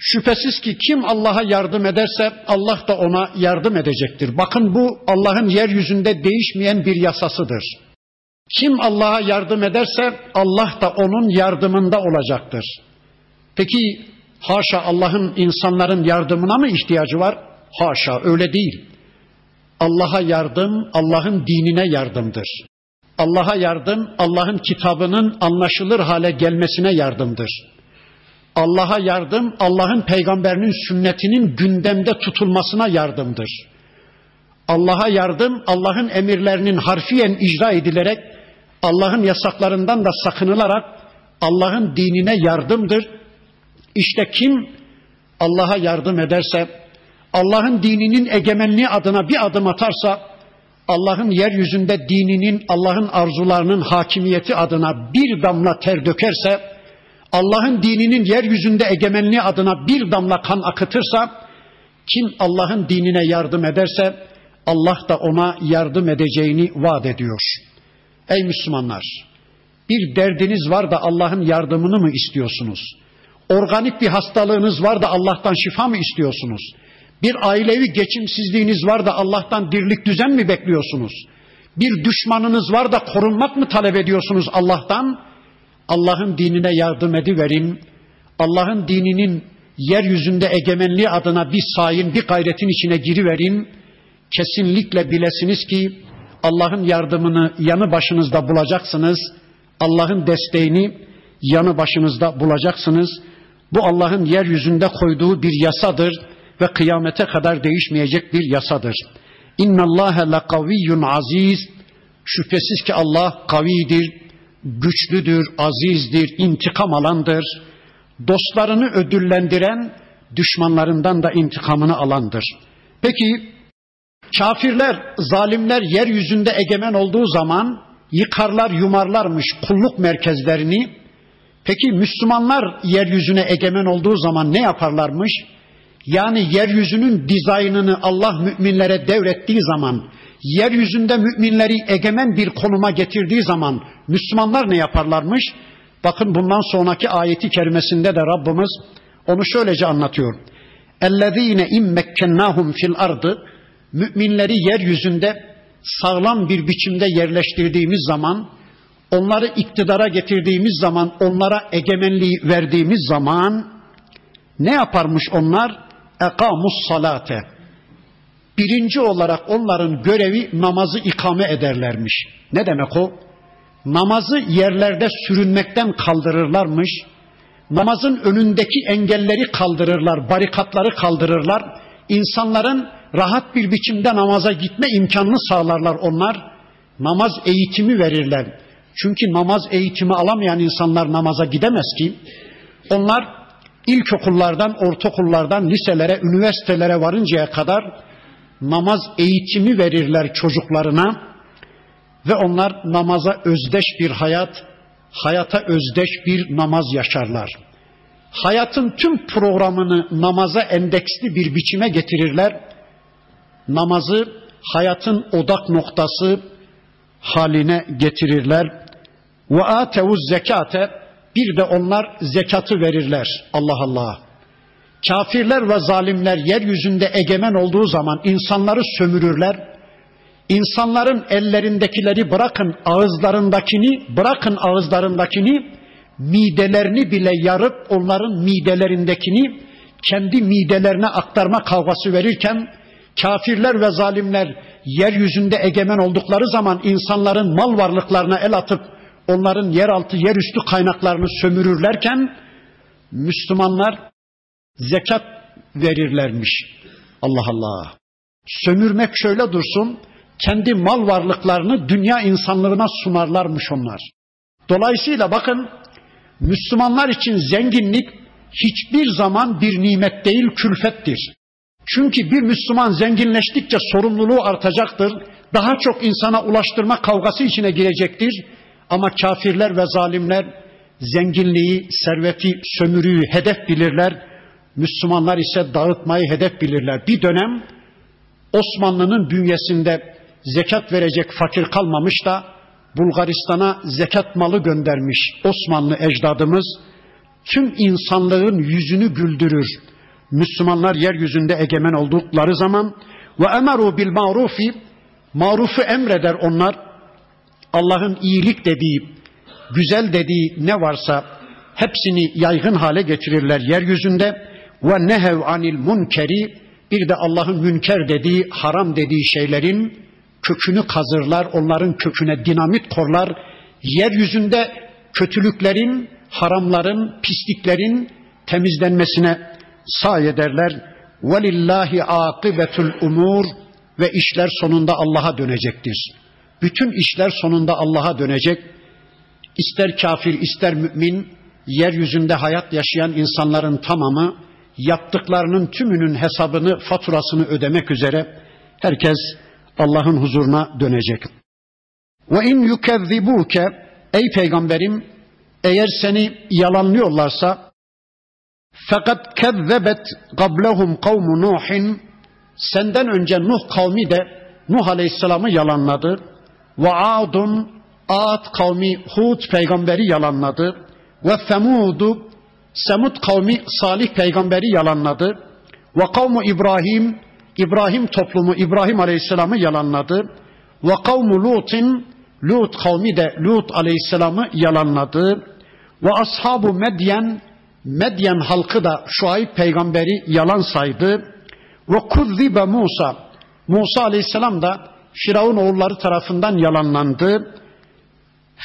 Şüphesiz ki kim Allah'a yardım ederse Allah da ona yardım edecektir. Bakın, bu Allah'ın yeryüzünde değişmeyen bir yasasıdır. Kim Allah'a yardım ederse Allah da onun yardımında olacaktır. Peki haşa Allah'ın insanların yardımına mı ihtiyacı var? Haşa, öyle değil. Allah'a yardım Allah'ın dinine yardımdır. Allah'a yardım Allah'ın kitabının anlaşılır hale gelmesine yardımdır. Allah'a yardım Allah'ın peygamberinin sünnetinin gündemde tutulmasına yardımdır. Allah'a yardım Allah'ın emirlerinin harfiyen icra edilerek, Allah'ın yasaklarından da sakınılarak Allah'ın dinine yardımdır. İşte kim Allah'a yardım ederse, Allah'ın dininin egemenliği adına bir adım atarsa, Allah'ın yeryüzünde dininin, Allah'ın arzularının hakimiyeti adına bir damla ter dökerse, Allah'ın dininin yeryüzünde egemenliği adına bir damla kan akıtırsa, kim Allah'ın dinine yardım ederse Allah da ona yardım edeceğini vaat ediyor. Ey Müslümanlar, bir derdiniz var da Allah'ın yardımını mı istiyorsunuz? Organik bir hastalığınız var da Allah'tan şifa mı istiyorsunuz? Bir ailevi geçimsizliğiniz var da Allah'tan dirlik düzen mi bekliyorsunuz? Bir düşmanınız var da korunmak mı talep ediyorsunuz Allah'tan? Allah'ın dinine yardım ediverin. Allah'ın dininin yeryüzünde egemenliği adına bir sayın, bir gayretin içine giriverin. Kesinlikle bilesiniz ki Allah'ın yardımını yanı başınızda bulacaksınız. Allah'ın desteğini yanı başınızda bulacaksınız. Bu Allah'ın yeryüzünde koyduğu bir yasadır ve kıyamete kadar değişmeyecek bir yasadır. İnna Allaha la kaviyyun aziz. Şüphesiz ki Allah kavidir, güçlüdür, azizdir, intikam alandır. Dostlarını ödüllendiren, düşmanlarından da intikamını alandır. Peki kafirler, zalimler yeryüzünde egemen olduğu zaman yıkarlar, yumarlarmış kulluk merkezlerini. Peki Müslümanlar yeryüzüne egemen olduğu zaman ne yaparlarmış? Yani yeryüzünün dizaynını Allah müminlere devrettiği zaman, yeryüzünde müminleri egemen bir konuma getirdiği zaman Müslümanlar ne yaparlarmış? Bakın, bundan sonraki ayeti kerimesinde de Rabbimiz onu şöylece anlatıyor. اَلَّذ۪ينَ اِمْ مَكَّنَّاهُمْ فِي الْاَرْضِ Müminleri yeryüzünde sağlam bir biçimde yerleştirdiğimiz zaman, onları iktidara getirdiğimiz zaman, onlara egemenliği verdiğimiz zaman ne yaparmış onlar? اَقَامُوا الصَّلَاةَ Birinci olarak onların görevi namazı ikame ederlermiş. Ne demek o? Namazı yerlerde sürünmekten kaldırırlarmış. Namazın önündeki engelleri kaldırırlar, barikatları kaldırırlar. İnsanların rahat bir biçimde namaza gitme imkanını sağlarlar onlar. Namaz eğitimi verirler. Çünkü namaz eğitimi alamayan insanlar namaza gidemez ki. Onlar ilkokullardan, ortaokullardan, liselere, üniversitelere varıncaya kadar namaz eğitimi verirler çocuklarına ve onlar namaza özdeş bir hayat, hayata özdeş bir namaz yaşarlar. Hayatın tüm programını namaza endeksli bir biçime getirirler. Namazı hayatın odak noktası haline getirirler. Ve atevuz zekate bir de onlar zekatı verirler. Allah Allah. Kafirler ve zalimler yeryüzünde egemen olduğu zaman insanları sömürürler. İnsanların ellerindekileri bırakın ağızlarındakini, bırakın ağızlarındakini, midelerini bile yarıp onların midelerindekini kendi midelerine aktarma kavgası verirken, kafirler ve zalimler yeryüzünde egemen oldukları zaman insanların mal varlıklarına el atıp onların yeraltı, yerüstü kaynaklarını sömürürlerken, Müslümanlar zekat verirlermiş. Allah Allah. Sömürmek şöyle dursun, kendi mal varlıklarını dünya insanlığına sunarlarmış onlar. Dolayısıyla bakın, Müslümanlar için zenginlik hiçbir zaman bir nimet değil, külfettir. Çünkü bir Müslüman zenginleştikçe sorumluluğu artacaktır. Daha çok insana ulaştırma kavgası içine girecektir. Ama kafirler ve zalimler zenginliği, serveti, sömürüyü hedef bilirler. Müslümanlar ise dağıtmayı hedef bilirler. Bir dönem Osmanlı'nın bünyesinde zekat verecek fakir kalmamış da Bulgaristan'a zekat malı göndermiş Osmanlı ecdadımız. Tüm insanlığın yüzünü güldürür, Müslümanlar yeryüzünde egemen oldukları zaman ve emeru bil marufi, marufu emreder onlar. Allah'ın iyilik dediği, güzel dediği ne varsa hepsini yaygın hale getirirler yeryüzünde. Ve nehev anil munkeri, bir de Allah'ın münker dediği, haram dediği şeylerin kökünü kazırlar, onların köküne dinamit korlar. Yeryüzünde kötülüklerin, haramların, pisliklerin temizlenmesine sahi ederler. Velillahi akibetul umur, ve işler sonunda Allah'a dönecektir. Bütün işler sonunda Allah'a dönecek. İster kafir, ister mümin, yeryüzünde hayat yaşayan insanların tamamı yaptıklarının tümünün hesabını, faturasını ödemek üzere herkes Allah'ın huzuruna dönecek. Ve in yukezzibuke, ey peygamberim, eğer seni yalanlıyorlarsa, fakat kezzebet qablahum kavmu Nuhin, senden önce Nuh kavmi de Nuh Aleyhisselam'ı yalanladı. Ve Adun, Ad kavmi Hud peygamberi yalanladı. Ve Semudu, Semud kavmi Salih peygamberi yalanladı. Ve kavmu İbrahim, İbrahim toplumu İbrahim Aleyhisselam'ı yalanladı. Ve kavmu Lut'in, Lut kavmi de Lut Aleyhisselam'ı yalanladı. Ve ashabu Medyen, Medyen halkı da Şuayb peygamberi yalan saydı. Ve kuzzibe Musa, Musa Aleyhisselam da Firavun oğulları tarafından yalanlandı.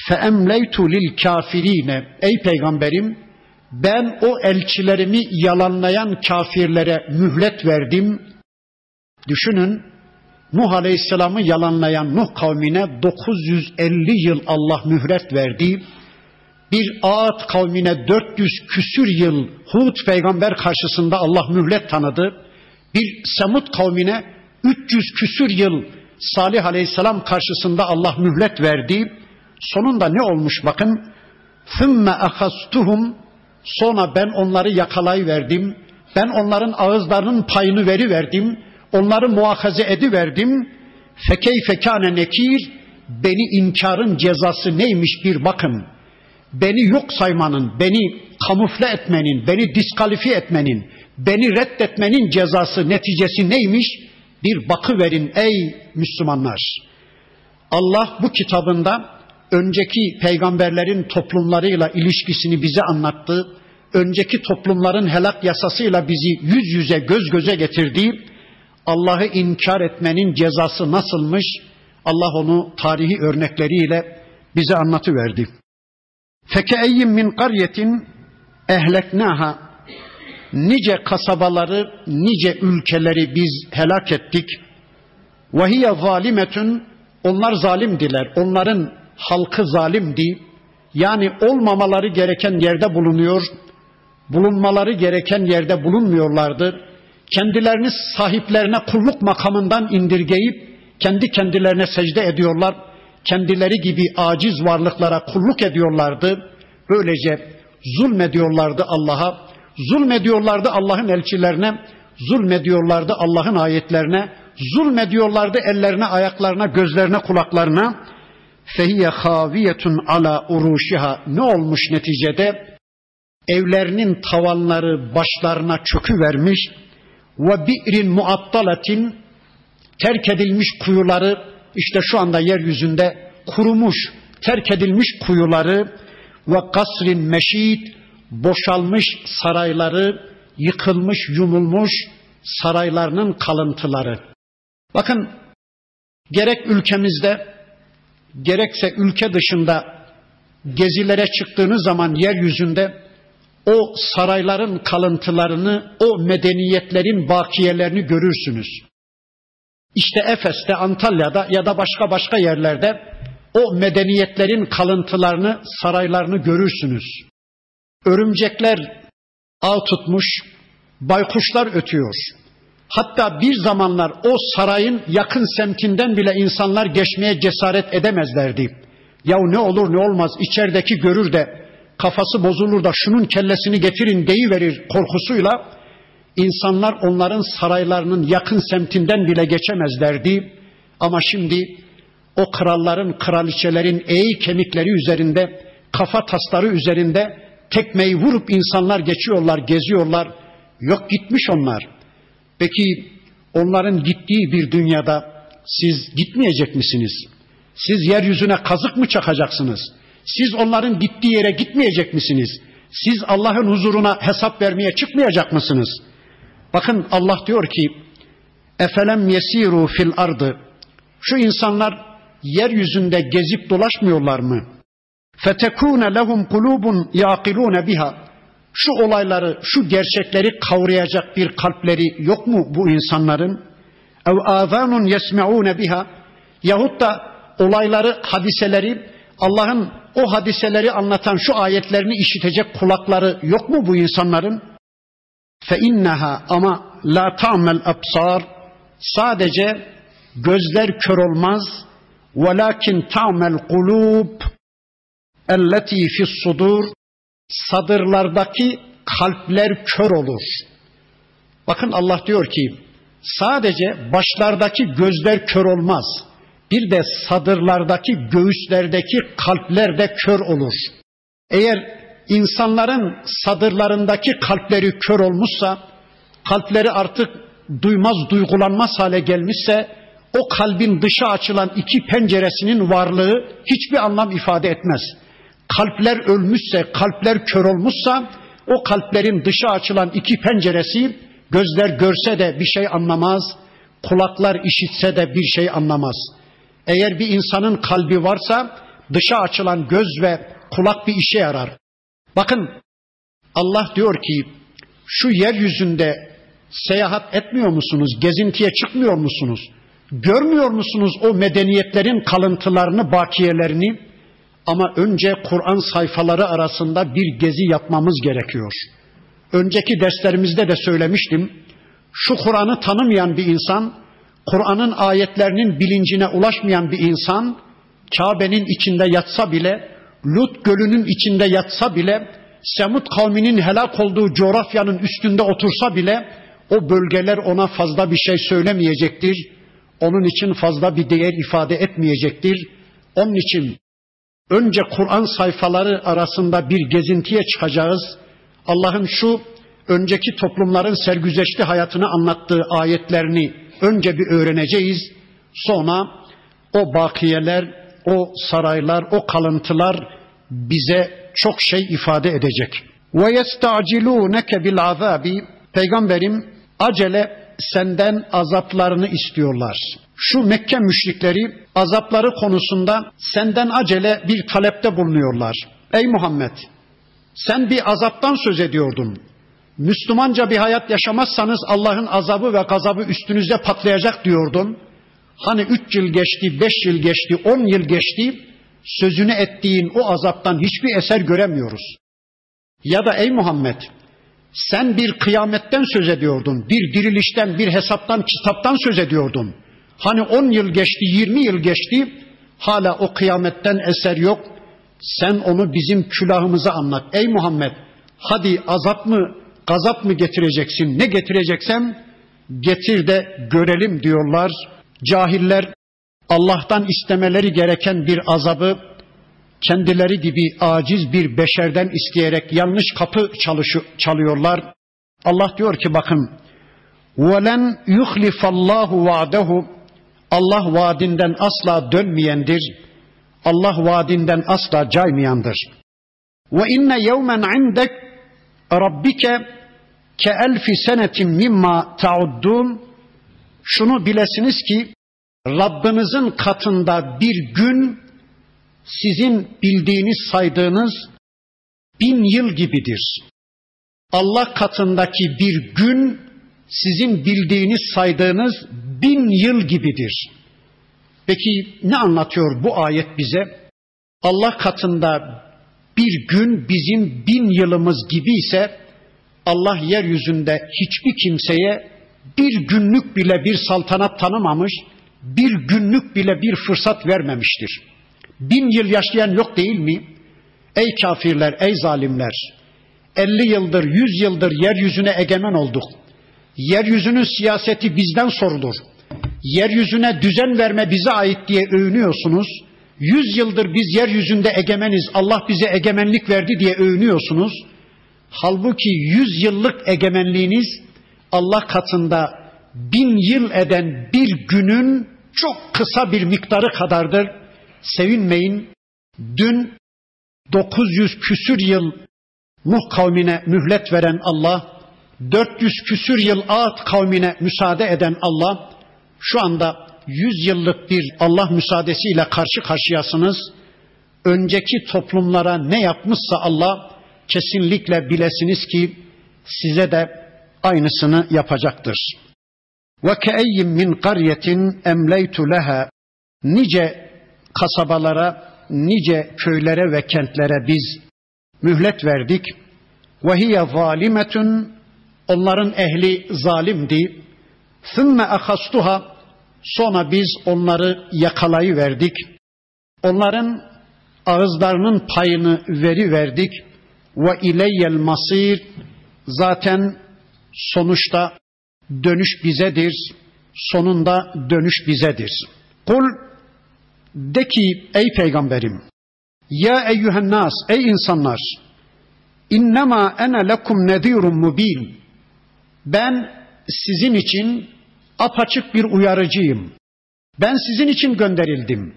Fe emleytu lil kafirine, ey peygamberim, ben o elçilerimi yalanlayan kafirlere mühlet verdim. Düşünün, Nuh Aleyhisselam'ı yalanlayan Nuh kavmine dokuz yüz elli yıl Allah mühlet verdi. Bir Ad kavmine dört yüz küsür yıl Hud peygamber karşısında Allah mühlet tanıdı. Bir Semud kavmine üç yüz küsür yıl Salih Aleyhisselam karşısında Allah mühlet verdi. Sonunda ne olmuş bakın. ثُمَّ أَخَسْتُهُمْ, sonra ben onları yakalayıverdim. Ben onların ağızlarının payını veriverdim. Onları muahaze ediverdim. فَكَيْفَ كَانَ نَك۪يرٌ, beni inkarın cezası neymiş bir bakın. Beni yok saymanın, beni kamufle etmenin, beni diskalifiye etmenin, beni reddetmenin cezası, neticesi neymiş? Bir bakıverin ey Müslümanlar. Allah bu kitabında önceki peygamberlerin toplumlarıyla ilişkisini bize anlattı. Önceki toplumların helak yasasıyla bizi yüz yüze, göz göze getirdi. Allah'ı inkar etmenin cezası nasılmış? Allah onu tarihi örnekleriyle bize anlatıverdi. فَكَأَيِّمْ مِنْ قَرْيَةٍ اَهْلَكْنَاهَا, nice kasabaları, nice ülkeleri biz helak ettik. وَهِيَ ظَالِمَةٌ, onlar zalimdiler, onların halkı zalimdi. Yani olmamaları gereken yerde bulunuyor, bulunmaları gereken yerde bulunmuyorlardı. Kendilerini sahiplerine kulluk makamından indirgeyip kendi kendilerine secde ediyorlar. Kendileri gibi aciz varlıklara kulluk ediyorlardı. Böylece zulmediyorlardı Allah'a, zulmediyorlardı Allah'ın elçilerine, zulmediyorlardı Allah'ın ayetlerine, zulmediyorlardı ellerine, ayaklarına, gözlerine, kulaklarına. فَهِيَ خَاوِيَةٌ عَلَى اُرُوشِهَا, ne olmuş neticede? Evlerinin tavanları başlarına çöküvermiş. وَبِئْرٍ مُعَطَّلَةٍ, terk edilmiş kuyuları, işte şu anda yeryüzünde kurumuş, terk edilmiş kuyuları. وَقَصْرٍ meşid, boşalmış sarayları, yıkılmış, yumulmuş saraylarının kalıntıları. Bakın, gerek ülkemizde, gerekse ülke dışında gezilere çıktığınız zaman yeryüzünde o sarayların kalıntılarını, o medeniyetlerin bakiyelerini görürsünüz. İşte Efes'te, Antalya'da ya da başka başka yerlerde o medeniyetlerin kalıntılarını, saraylarını görürsünüz. Örümcekler ağ tutmuş, baykuşlar ötüyor. Hatta bir zamanlar o sarayın yakın semtinden bile insanlar geçmeye cesaret edemezlerdi. Yahu ne olur ne olmaz, içerideki görür de kafası bozulur da şunun kellesini getirin deyiverir korkusuyla insanlar onların saraylarının yakın semtinden bile geçemezlerdi. Ama şimdi o kralların, kraliçelerin eği kemikleri üzerinde, kafa tasları üzerinde tekmeyi vurup insanlar geçiyorlar, geziyorlar. Yok gitmiş onlar. Peki onların gittiği bir dünyada siz gitmeyecek misiniz? Siz yeryüzüne kazık mı çakacaksınız? Siz onların gittiği yere gitmeyecek misiniz? Siz Allah'ın huzuruna hesap vermeye çıkmayacak mısınız? Bakın Allah diyor ki: "Efelem yesiru fil ardı." Şu insanlar yeryüzünde gezip dolaşmıyorlar mı? "Fetekune lehum kulubun yaqilune biha." Şu olayları, şu gerçekleri kavrayacak bir kalpleri yok mu bu insanların? "Ev azanun yesmeune biha." Yahut da olayları, hadiseleri, Allah'ın o hadiseleri anlatan şu ayetlerini işitecek kulakları yok mu bu insanların? "Feinneha" ama "la ta'mel absar." Sadece gözler kör olmaz. "Velakin ta'mel kulub elleti fis sudur." Sadırlardaki kalpler kör olur. Bakın Allah diyor ki sadece başlardaki gözler kör olmaz. Bir de sadırlardaki, göğüslerdeki kalpler de kör olur. Eğer insanların sadırlarındaki kalpleri kör olmuşsa, kalpleri artık duymaz, duygulanmaz hale gelmişse, o kalbin dışa açılan iki penceresinin varlığı hiçbir anlam ifade etmez. Kalpler ölmüşse, kalpler kör olmuşsa, o kalplerin dışa açılan iki penceresi, gözler görse de bir şey anlamaz, kulaklar işitse de bir şey anlamaz. Eğer bir insanın kalbi varsa, dışa açılan göz ve kulak bir işe yarar. Bakın, Allah diyor ki, şu yeryüzünde seyahat etmiyor musunuz, gezintiye çıkmıyor musunuz? Görmüyor musunuz o medeniyetlerin kalıntılarını, bakiyelerini? Ama önce Kur'an sayfaları arasında bir gezi yapmamız gerekiyor. Önceki derslerimizde de söylemiştim. Şu Kur'an'ı tanımayan bir insan, Kur'an'ın ayetlerinin bilincine ulaşmayan bir insan, Kabe'nin içinde yatsa bile, Lut gölünün içinde yatsa bile, Semud kavminin helak olduğu coğrafyanın üstünde otursa bile, o bölgeler ona fazla bir şey söylemeyecektir. Onun için fazla bir değer ifade etmeyecektir. Onun için önce Kur'an sayfaları arasında bir gezintiye çıkacağız. Allah'ın şu önceki toplumların sergüzeşli hayatını anlattığı ayetlerini önce bir öğreneceğiz. Sonra o bakiyeler, o saraylar, o kalıntılar bize çok şey ifade edecek. وَيَسْتَعْجِلُونَكَ بِالْعَذَابِ Peygamberim acele senden azaplarını istiyorlar. Şu Mekke müşrikleri azapları konusunda senden acele bir talepte bulunuyorlar. Ey Muhammed, sen bir azaptan söz ediyordun. Müslümanca bir hayat yaşamazsanız Allah'ın azabı ve gazabı üstünüze patlayacak diyordun. Hani üç yıl geçti, beş yıl geçti, on yıl geçti, sözünü ettiğin o azaptan hiçbir eser göremiyoruz. Ya da ey Muhammed, sen bir kıyametten söz ediyordun, bir dirilişten, bir hesaptan, kitaptan söz ediyordun. Hani on yıl geçti, yirmi yıl geçti, hala o kıyametten eser yok. Sen onu bizim külahımıza anlat. Ey Muhammed, hadi azap mı, gazap mı getireceksin, ne getireceksen getir de görelim diyorlar. Cahiller Allah'tan istemeleri gereken bir azabı kendileri gibi aciz bir beşerden isteyerek yanlış kapı çalışı, çalıyorlar. Allah diyor ki bakın, وَلَنْ يُخْلِفَ اللّٰهُ وَعْدَهُ Allah vaadinden asla dönmeyendir. Allah vaadinden asla caymayandır. وَاِنَّ يَوْمًا عِنْدَكْ رَبِّكَ كَأَلْفِ سَنَةٍ مِمَّا تَعُدُّونَ Şunu bilesiniz ki, Rabbinizin katında bir gün sizin bildiğiniz, saydığınız bin yıl gibidir. Allah katındaki bir gün sizin bildiğiniz, saydığınız bin yıl gibidir. Peki ne anlatıyor bu ayet bize? Allah katında bir gün bizim bin yılımız gibi ise Allah yeryüzünde hiçbir kimseye bir günlük bile bir saltanat tanımamış, bir günlük bile bir fırsat vermemiştir. Bin yıl yaşayan yok değil mi? Ey kafirler, ey zalimler! elli yıldır, yüz yıldır yeryüzüne egemen olduk. Yeryüzünün siyaseti bizden sorulur. Yeryüzüne düzen verme bize ait diye övünüyorsunuz. yüz yıldır biz yeryüzünde egemeniz, Allah bize egemenlik verdi diye övünüyorsunuz. Halbuki yüz yıllık egemenliğiniz Allah katında bin yıl eden bir günün çok kısa bir miktarı kadardır. Sevinmeyin. Dün dokuz yüz küsür yıl Nuh kavmine mühlet veren Allah, dört yüz küsür yıl Ad kavmine müsaade eden Allah, şu anda yüz yıllık bir Allah müsaadesiyle karşı karşıyasınız. Önceki toplumlara ne yapmışsa Allah, kesinlikle bilesiniz ki size de aynısını yapacaktır. وَكَأَيِّمْ مِنْ قَرْيَةٍ اَمْلَيْتُ لَهَا. Nice kasabalara, nice köylere ve kentlere biz mühlet verdik. وَهِيَ ظَالِمَةٌ. Onların ehli zalimdi. ثُمَّ أَخَسْتُهَا. Sonra biz onları yakalayıverdik. Onların ağızlarının payını veriverdik. Ve ileyyel masir. Zaten sonuçta dönüş bizedir. Sonunda dönüş bizedir. Kul, de ki ey peygamberim, ya eyyühen nas, ey insanlar, innema ene lekum nedirun mubin. Ben sizin için apaçık bir uyarıcıyım. Ben sizin için gönderildim.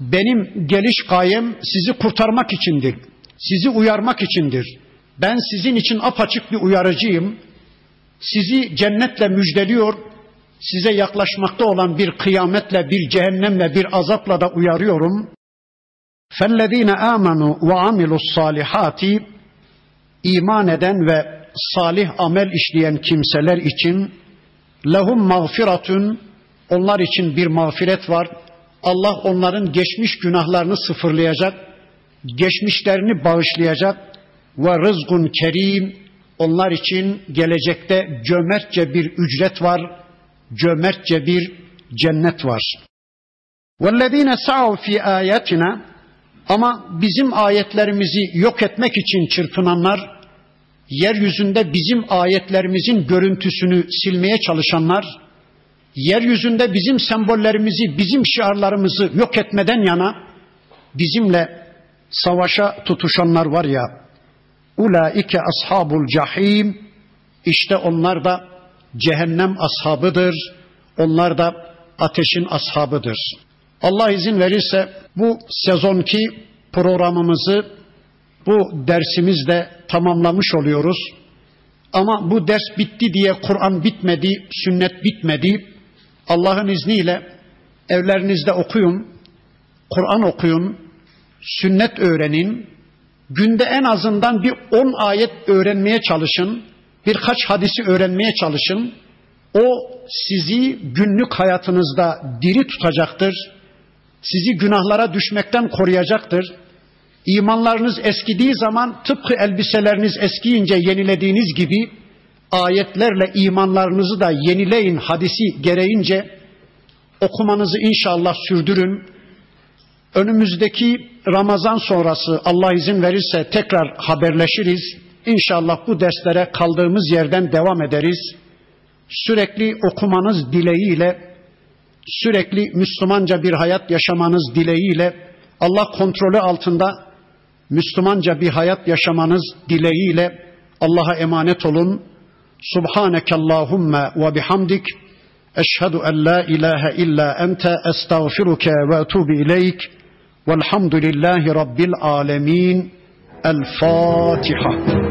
Benim geliş gayem sizi kurtarmak içindir. Sizi uyarmak içindir. Ben sizin için apaçık bir uyarıcıyım. Sizi cennetle müjdeliyor, size yaklaşmakta olan bir kıyametle, bir cehennemle, bir azapla da uyarıyorum. فَالَّذ۪ينَ آمَنُوا وَعَمِلُوا الصَّالِحَاتِ. İman eden ve salih amel işleyen kimseler için لَهُمْ مَغْفِرَةٌ. Onlar için bir mağfiret var. Allah onların geçmiş günahlarını sıfırlayacak, geçmişlerini bağışlayacak. Ve rızkun kerim. Onlar için gelecekte cömertçe bir ücret var, cömertçe bir cennet var. Vellezine sa'u fi ayatina. Ama bizim ayetlerimizi yok etmek için çırpınanlar, yeryüzünde bizim ayetlerimizin görüntüsünü silmeye çalışanlar, yeryüzünde bizim sembollerimizi, bizim şiarlarımızı yok etmeden yana bizimle savaşa tutuşanlar var ya, ulaike ashabul cahim, işte onlar da cehennem ashabıdır, onlar da ateşin ashabıdır. Allah izin verirse bu sezonki programımızı, bu dersimizle tamamlamış oluyoruz. Ama bu ders bitti diye Kur'an bitmedi, sünnet bitmedi. Allah'ın izniyle evlerinizde okuyun, Kur'an okuyun, sünnet öğrenin. Günde en azından bir on ayet öğrenmeye çalışın, birkaç hadisi öğrenmeye çalışın. O sizi günlük hayatınızda diri tutacaktır, sizi günahlara düşmekten koruyacaktır. İmanlarınız eskidiği zaman tıpkı elbiseleriniz eskiyince yenilediğiniz gibi ayetlerle imanlarınızı da yenileyin hadisi gereğince. Okumanızı inşallah sürdürün. Önümüzdeki Ramazan sonrası Allah izin verirse tekrar haberleşiriz. İnşallah bu derslere kaldığımız yerden devam ederiz. Sürekli okumanız dileğiyle, sürekli Müslümanca bir hayat yaşamanız dileğiyle, Allah kontrolü altında Müslümanca bir hayat yaşamanız dileğiyle Allah'a emanet olun. Subhaneke Allahümme ve bihamdik. Eşhedü en la ilahe illa ente estağfiruke ve etubu ileyk. Velhamdülillahi rabbil alemin. El Fatiha.